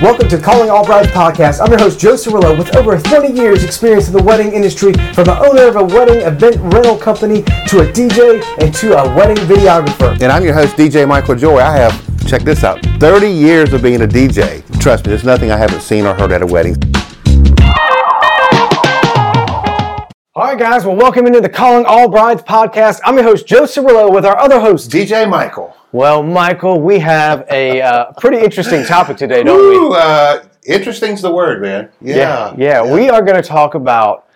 Welcome to Calling All Brides Podcast. I'm your host, Joe Cirillo, with over 30 years experience in the wedding industry, from the owner of a wedding event rental company to a DJ and to a wedding videographer. And I'm your host, DJ Michael Joye. I have, check this out, 30 years of being a DJ. Trust me, there's nothing I haven't seen or heard at a wedding. All right, guys, well, welcome into the Calling All Brides Podcast. I'm your host, Joe Cirillo, with our other host, DJ Michael. Well, Michael, we have a pretty interesting topic today, don't we? Interesting's the word, man. Yeah. We are going to talk about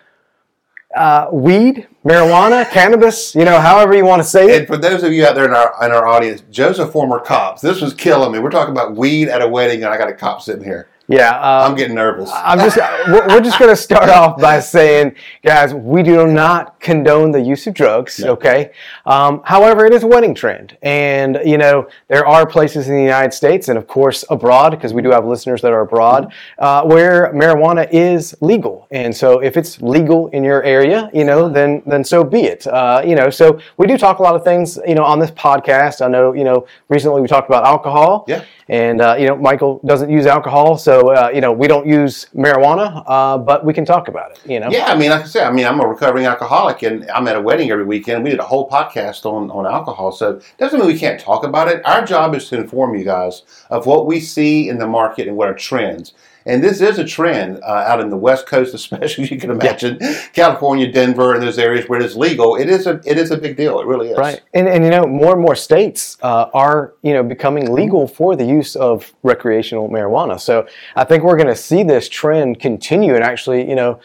weed, marijuana, cannabis, you know, however you want to say it. And for those of you out there in our audience, Joe's a former cop. This was killing me. We're talking about weed at a wedding, and I got a cop sitting here. Yeah. I'm getting nervous. We're just going to start off by saying, guys, we do not condone the use of drugs, okay? However, it is a wedding trend. And, you know, there are places in the United States and, of course, abroad, because we do have listeners that are abroad, where marijuana is legal. And so if it's legal in your area, you know, then so be it. You know, so we do talk a lot of things, you know, on this podcast. I know, you know, recently we talked about alcohol. Yeah. And, you know, Michael doesn't use alcohol, so, you know, we don't use marijuana, but we can talk about it, you know? Yeah, I mean, like I said, I'm a recovering alcoholic, and I'm at a wedding every weekend. We did a whole podcast on alcohol, so it doesn't mean we can't talk about it. Our job is to inform you guys of what we see in the market and what are trends. And this is a trend out in the West Coast, especially, you can imagine, California, Denver, and those areas where it is legal. It is a big deal. It really is. Right. And you know, more and more states are, you know, becoming legal for the use of recreational marijuana. So I think we're going to see this trend continue and actually, you know,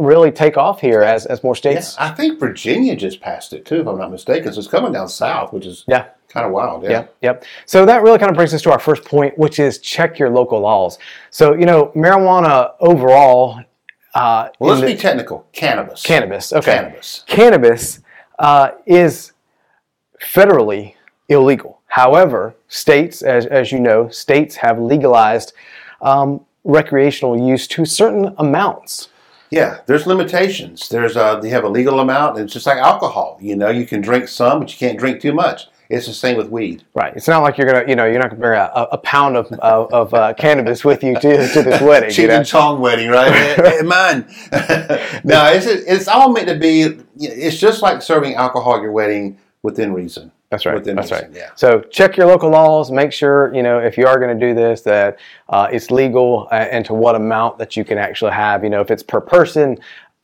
really take off here as more states. Yeah, I think Virginia just passed it, too, if I'm not mistaken. So it's coming down south, which is... yeah. Kind of wild, yeah. Yep. So that really kind of brings us to our first point, which is check your local laws. So, you know, marijuana overall... let's be technical. Cannabis, okay. Cannabis is federally illegal. However, states, as you know, states have legalized recreational use to certain amounts. Yeah, there's limitations. They have a legal amount, and it's just like alcohol. You know, you can drink some, but you can't drink too much. It's the same with weed. Right. It's not like you're not gonna bring a pound of cannabis with you to this wedding. Cheech and Chong wedding, right? Hey, man. No, it's all meant to be. It's just like serving alcohol at your wedding within reason. That's right. That's right. Yeah. So check your local laws. Make sure, you know, if you are going to do this, that it's legal and to what amount that you can actually have. You know, if it's per person.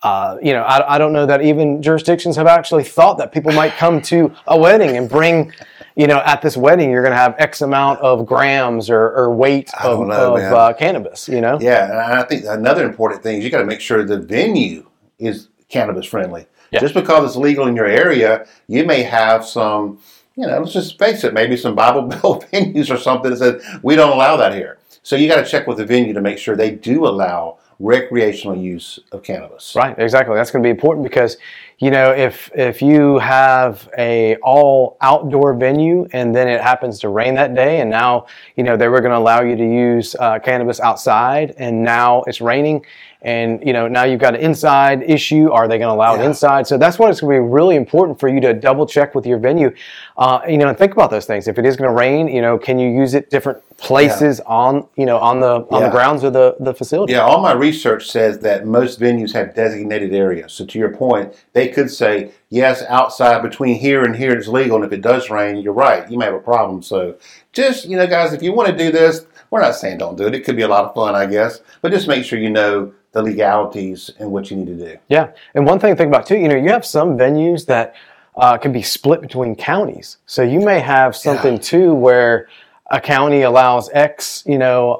You know, I don't know that even jurisdictions have actually thought that people might come to a wedding and bring, you know, at this wedding, you're going to have X amount of grams or weight of cannabis, you know? Yeah, and I think another important thing is you got to make sure the venue is cannabis friendly. Yeah. Just because it's legal in your area, you may have some, you know, let's just face it, maybe some Bible Belt venues or something that said, we don't allow that here. So you got to check with the venue to make sure they do allow recreational use of cannabis. Right, exactly. That's going to be important because, you know, if you have a all outdoor venue and then it happens to rain that day and now, you know, they were going to allow you to use cannabis outside and now it's raining and, you know, now you've got an inside issue. Are they going to allow it inside? So that's why it's going to be really important for you to double check with your venue, you know, and think about those things. If it is going to rain, you know, can you use it different places on the grounds of the facility? Yeah, all my research says that most venues have designated areas. So to your point, they could say, yes, outside between here and here is legal, and if it does rain, you're right, you may have a problem. So just, you know, guys, if you want to do this, we're not saying don't do it. It could be a lot of fun, I guess, but just make sure you know the legalities and what you need to do. Yeah, and one thing to think about too, you know, you have some venues that can be split between counties. So you may have something too where a county allows X, you know,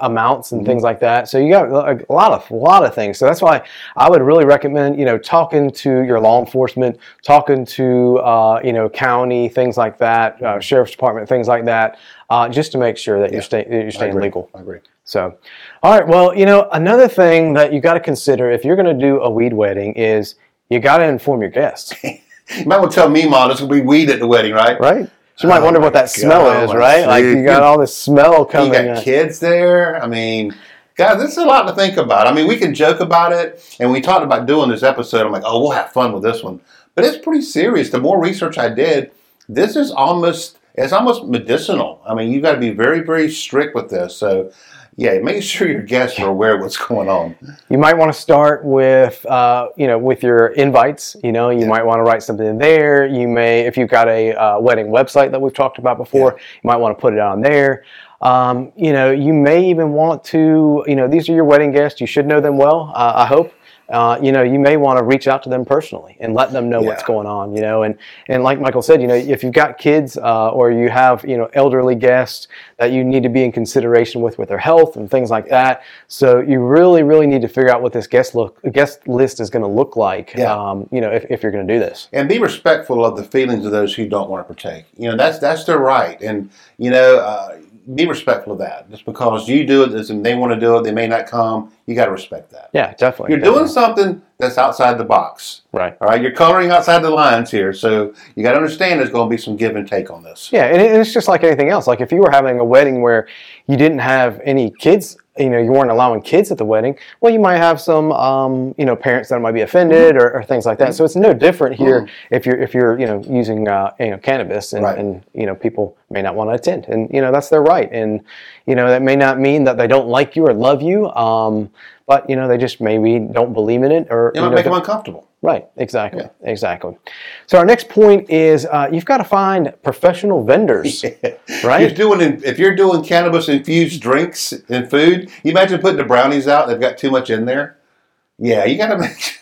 amounts and things like that. So you got a lot of things. So that's why I would really recommend, you know, talking to your law enforcement, talking to, you know, county, things like that, sheriff's department, things like that, just to make sure that you're staying legal. I agree. So, all right. Well, you know, another thing that you got to consider if you're going to do a weed wedding is you got to inform your guests. You might want to tell Mima there's going to be weed at the wedding, right? Right. So you might wonder what that smell is, right? Like you got all this smell coming in. You got kids there. I mean, guys, this is a lot to think about. I mean, we can joke about it. And we talked about doing this episode. I'm like, oh, we'll have fun with this one. But it's pretty serious. The more research I did, this is almost medicinal. I mean, you've got to be very, very strict with this. So Yeah, make sure your guests are aware of what's going on. You might want to start with, with your invites. You might want to write something in there. You may, if you've got a wedding website that we've talked about before, you might want to put it on there. You may even want to, these are your wedding guests. You should know them well, I hope. You may want to reach out to them personally and let them know what's going on, and like Michael said, if you've got kids, or you have, elderly guests that you need to be in consideration with their health and things like that. So you really, really need to figure out what this guest list is going to look like, if you're going to do this. And be respectful of the feelings of those who don't want to partake. That's their right. And, be respectful of that. Just because you do it and they want to do it, they may not come. You got to respect that. Yeah, definitely. You're doing something that's outside the box. Right. All right. You're coloring outside the lines here. So you got to understand there's going to be some give and take on this. Yeah. And it's just like anything else. Like if you were having a wedding where you didn't have any kids, you weren't allowing kids at the wedding, well, you might have some, parents that might be offended or things like that. So it's no different here if you're using, cannabis and, right. and, people may not want to attend and, that's their right. And, that may not mean that they don't like you or love you. But, they just maybe don't believe in it. Or it might make them uncomfortable. Right, exactly, exactly. So our next point is you've got to find professional vendors, right? If you're doing cannabis-infused drinks and food, you imagine putting the brownies out, they've got too much in there. Yeah, you got to make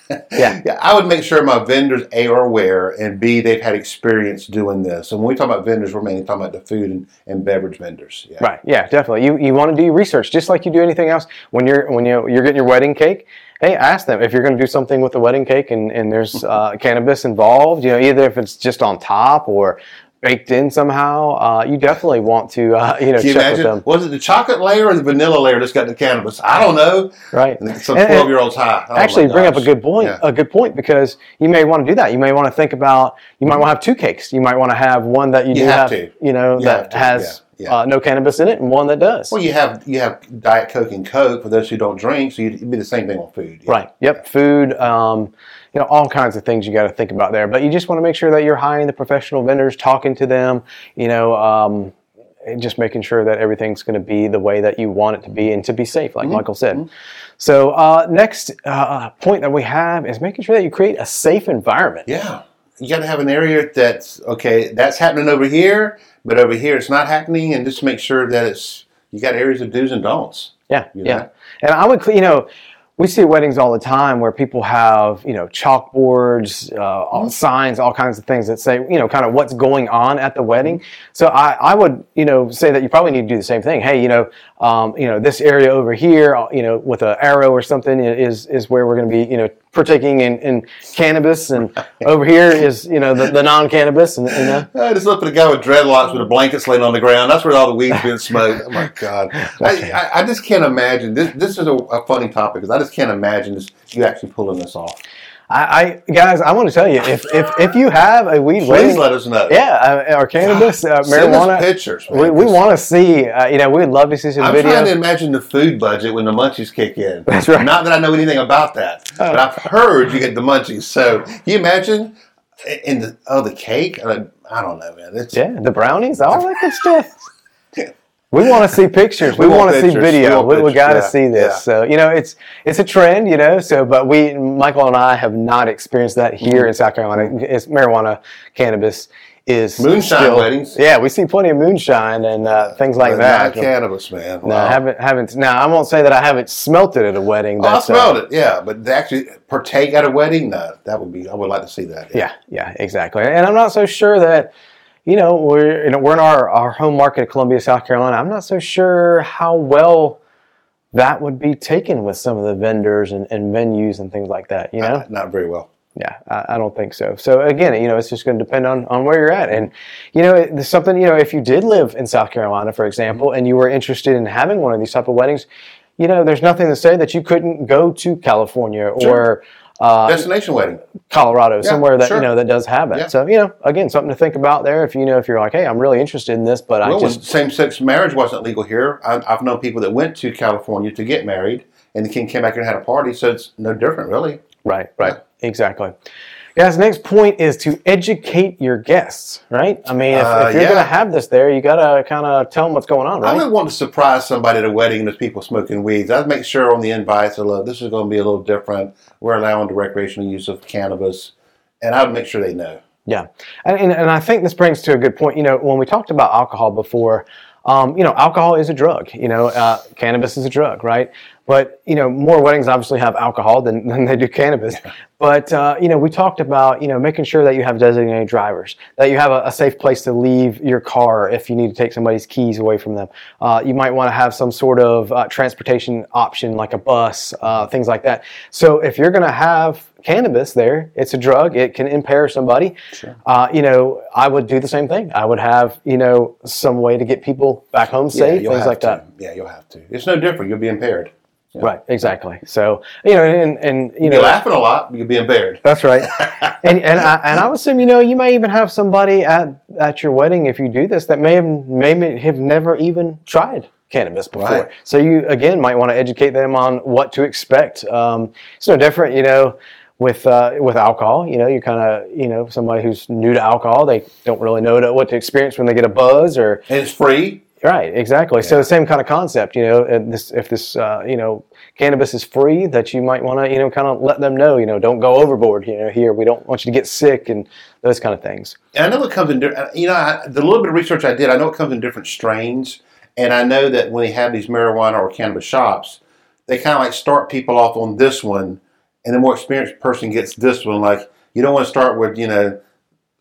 I would make sure my vendors, A, are aware, and B, they've had experience doing this. And when we talk about vendors, we're mainly talking about the food and beverage vendors. Yeah. Right, yeah, definitely. You want to do your research, just like you do anything else. When you're getting your wedding cake, hey, ask them if you're going to do something with the wedding cake and there's cannabis involved, either if it's just on top or baked in somehow, you definitely want to, check imagine, with them. Was it the chocolate layer or the vanilla layer that's got the cannabis? I don't know. Right. And some 12-year-old's high. Oh, actually, bring up a good point because you may want to do that. You may want to think about, you might want to have two cakes. You might want to have one that has no cannabis in it and one that does. Well, you have Diet Coke and Coke for those who don't drink, so it'd be the same thing on food. Yeah. Right. Yep. Yeah. Food, all kinds of things you got to think about there. But you just want to make sure that you're hiring the professional vendors, talking to them, and just making sure that everything's going to be the way that you want it to be and to be safe, like Michael said. Mm-hmm. So next point that we have is making sure that you create a safe environment. Yeah. You got to have an area that's, okay, that's happening over here, but over here it's not happening, and just make sure that you got areas of do's and don'ts. Yeah, yeah. And I would, we see weddings all the time where people have, chalkboards, signs, all kinds of things that say, kind of what's going on at the wedding. So I would, say that you probably need to do the same thing. Hey, this area over here, with an arrow or something is where we're going to be, partaking in cannabis, and over here is, the non-cannabis. I just looked at a guy with dreadlocks with a blanket laid on the ground. That's where all the weed's being smoked. Oh my God. I just can't imagine. This is a funny topic because I just can't imagine you actually pulling this off. Guys, I want to tell you, if you have a weed wedding, please let us know. Yeah, or cannabis, marijuana. Send us pictures. We want to see, we'd love to see some videos. I'm trying to imagine the food budget when the munchies kick in. That's right. Not that I know anything about that, but I've heard you get the munchies. So, can you imagine? In the cake? I don't know, man. The brownies, all that good stuff. We want to see pictures. We want to see video. We got to see this. Yeah. So, it's a trend, So, but Michael and I have not experienced that here in South Carolina. It's marijuana, cannabis is moonshine weddings. Yeah, we see plenty of moonshine and things like that. Not cannabis, man. Wow. No, I haven't. Now, I won't say that I haven't smelt it at a wedding. I smelled it, yeah, but actually partake at a wedding, no, that would be. I would like to see that. Yeah, exactly. And I'm not so sure that. We're in our home market of Columbia, South Carolina. I'm not so sure how well that would be taken with some of the vendors and venues and things like that, Not very well. Yeah, I don't think so. So, again, it's just going to depend on where you're at. And, there's something, if you did live in South Carolina, for example, and you were interested in having one of these type of weddings, there's nothing to say that you couldn't go to California or... Sure. Destination wedding, Colorado, somewhere that that does have it. Yeah. So again, something to think about there. If if you're like, hey, I'm really interested in this, but same-sex marriage wasn't legal here. I've known people that went to California to get married, and the king came back here and had a party. So it's no different, really. Right, exactly. Yes, next point is to educate your guests, right? I mean, if you're going to have this there, you got to kind of tell them what's going on, right? I would want to surprise somebody at a wedding with people smoking weeds. I'd make sure on the invite, so look, this is going to be a little different. We're allowing the recreational use of cannabis, and I would make sure they know. Yeah, and I think this brings to a good point. You know, when we talked about alcohol before, you know, alcohol is a drug. You know, cannabis is a drug, right? But, you know, more weddings obviously have alcohol than they do cannabis. But, you know, we talked about, you know, making sure that you have designated drivers, that you have a safe place to leave your car if you need to take somebody's keys away from them. You might want to have some sort of transportation option like a bus, things like that. So if you're going to have cannabis there, it's a drug, it can impair somebody. Sure. You know, I would do the same thing. I would have, you know, some way to get people back home safe, things like that. Yeah, you'll have to. It's no different. You'll be impaired. Yeah. Right, exactly. So, you know, and you know, you're laughing a lot, but you'll be impaired. That's right. and I would assume, you know, you may even have somebody at your wedding if you do this that may have never even tried cannabis before. Right. So you again might want to educate them on what to expect. It's no different, you know. With alcohol, you know, you kind of, you know, somebody who's new to alcohol, they don't really know what to experience when they get a buzz or... And it's free. Right, exactly. Yeah. So the same kind of concept, you know, and if this you know, cannabis is free, that you might want to, you know, kind of let them know, you know, don't go overboard, you know, here, we don't want you to get sick and those kind of things. And I know it comes in, you know, the little bit of research I did, I know it comes in different strains, and I know that when they have these marijuana or cannabis shops, they kind of like start people off on this one. And the more experienced person gets this one, like, you don't want to start with, you know,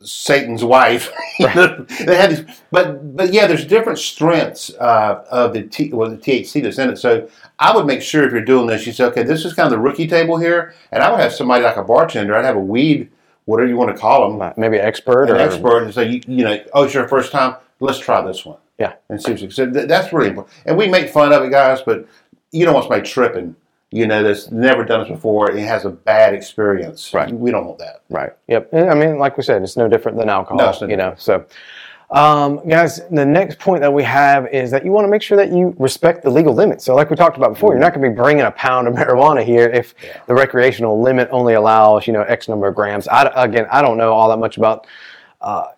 Satan's wife. Right. They had these, but yeah, there's different strengths of the THC that's in it. So I would make sure if you're doing this, you say, okay, this is kind of the rookie table here. And I would have somebody like a bartender. I'd have a weed, whatever you want to call them. Maybe an expert. And say, you know, oh, it's your first time. Let's try this one. Yeah. And seriously, so that's really important. And we make fun of it, guys, but you don't want somebody tripping. You know, that's never done this before. It has a bad experience. Right. We don't want that. Right. Yep. And, I mean, like we said, it's no different than alcohol. No, it's not different. So, guys, the next point that we have is that you want to make sure that you respect the legal limit. So, like we talked about before, you're not going to be bringing a pound of marijuana here if the recreational limit only allows, you know, X number of grams. I don't know all that much about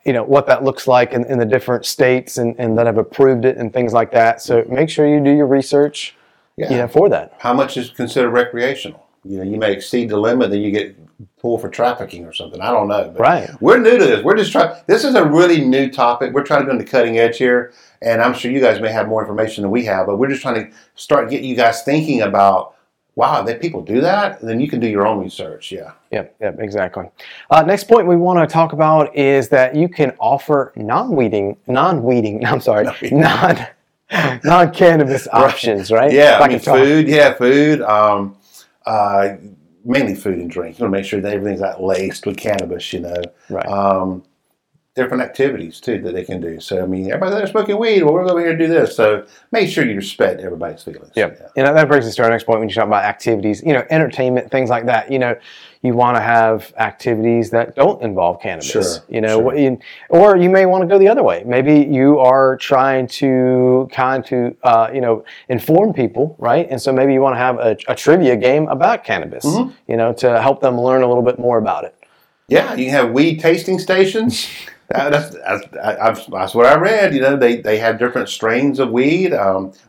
you know, what that looks like in the different states and that have approved it and things like that. So, make sure you do your research. Yeah. You know, for that. How much is considered recreational? You know, you may exceed the limit, then you get pulled for trafficking or something. I don't know. But right. We're new to this. We're just trying. This is a really new topic. We're trying to be on the cutting edge here, and I'm sure you guys may have more information than we have, but we're just trying to start getting you guys thinking about, wow, that people do that? And then you can do your own research. Yeah. Yep, exactly. Next point we want to talk about is that you can offer non-cannabis options, right? Yeah, I mean, food. Mainly food and drink. You want to make sure that everything's not laced with cannabis, you know. Right. Different activities, too, that they can do. So, I mean, everybody's there smoking weed. Well, we're going to go over here and do this. So, make sure you respect everybody's feelings. Yep. Yeah. And that brings us to our next point when you talk about activities. You know, entertainment, things like that. You know, you want to have activities that don't involve cannabis. Sure. You know, sure. Or you may want to go the other way. Maybe you are trying to you know, inform people, right? And so maybe you want to have a trivia game about cannabis, mm-hmm. you know, to help them learn a little bit more about it. Yeah, you can have weed tasting stations. That's what I read. You know, they have different strains of weed,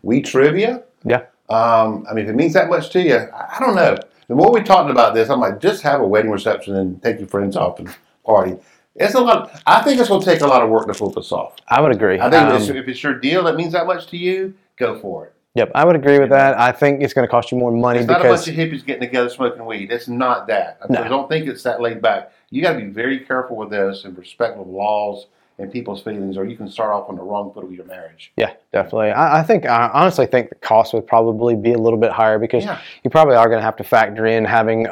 weed trivia. Yeah. I mean, if it means that much to you, I don't know. The more we talked about this, I'm like, just have a wedding reception and take your friends off and party. It's a lot. I think it's going to take a lot of work to pull this off. I would agree. I think if it's your deal that means that much to you, go for it. Yep, I would agree with that. I think it's going to cost you more money. It's not a bunch of hippies getting together smoking weed. It's not that. I don't think it's that laid back. You got to be very careful with this and respect the laws and people's feelings, or you can start off on the wrong foot with your marriage. Yeah, definitely. I honestly think the cost would probably be a little bit higher because you probably are going to have to factor in having,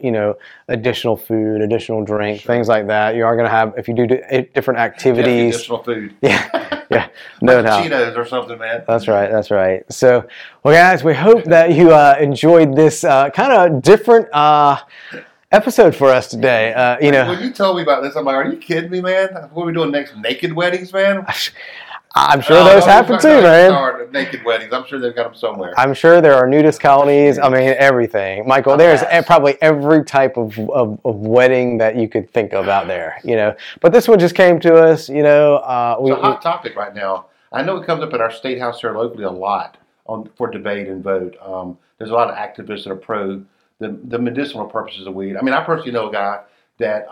you know, additional food, additional drink, things like that. You are going to have, if you do different activities. Additional food. Yeah, yeah, no doubt. Cheetos or something, man. That's right. So, well, guys, we hope that you enjoyed this kind of different episode for us today. You know, when you told me about this, I'm like, are you kidding me, man? What are we doing next? Naked weddings, man? I'm sure those happen too, man. Naked weddings. I'm sure they've got them somewhere. I'm sure there are nudist colonies. I mean, everything. Michael, there's probably every type of wedding that you could think of out there, you know. But this one just came to us, you know. It's a hot topic right now. I know it comes up at our state house here locally a lot for debate and vote. There's a lot of activists that are pro the medicinal purposes of weed. I mean, I personally know a guy that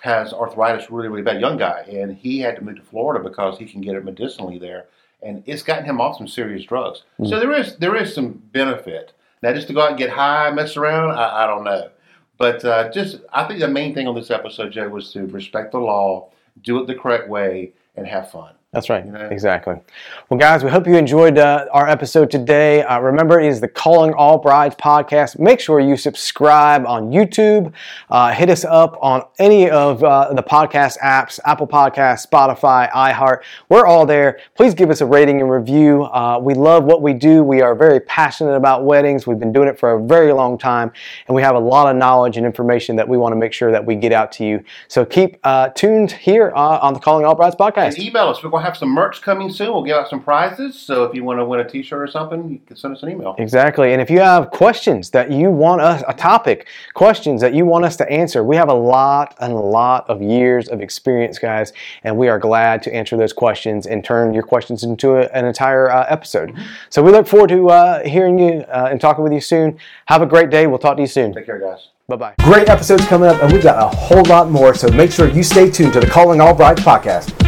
has arthritis really, really bad, young guy, and he had to move to Florida because he can get it medicinally there, and it's gotten him off some serious drugs. Mm. So there is some benefit. Now, just to go out and get high, mess around, I don't know. But I think the main thing on this episode, Joe, was to respect the law, do it the correct way, and have fun. That's right. You know? Exactly. Well, guys, we hope you enjoyed our episode today. Remember, it is the Calling All Brides podcast. Make sure you subscribe on YouTube. Hit us up on any of the podcast apps, Apple Podcasts, Spotify, iHeart. We're all there. Please give us a rating and review. We love what we do. We are very passionate about weddings. We've been doing it for a very long time, and we have a lot of knowledge and information that we want to make sure that we get out to you. So keep tuned here on the Calling All Brides podcast. And email us. We're going to have some merch coming soon. We'll give out some prizes. So if you want to win a t-shirt or something, you can send us an email. Exactly. And if you have questions that you want us, a topic, questions that you want us to answer, we have a lot of years of experience, guys, and we are glad to answer those questions and turn your questions into an entire episode. Mm-hmm. So we look forward to hearing you and talking with you soon. Have a great day. We'll talk to you soon. Take care, guys. Bye-bye. Great episodes coming up, and we've got a whole lot more, so make sure you stay tuned to the Calling All Brides podcast.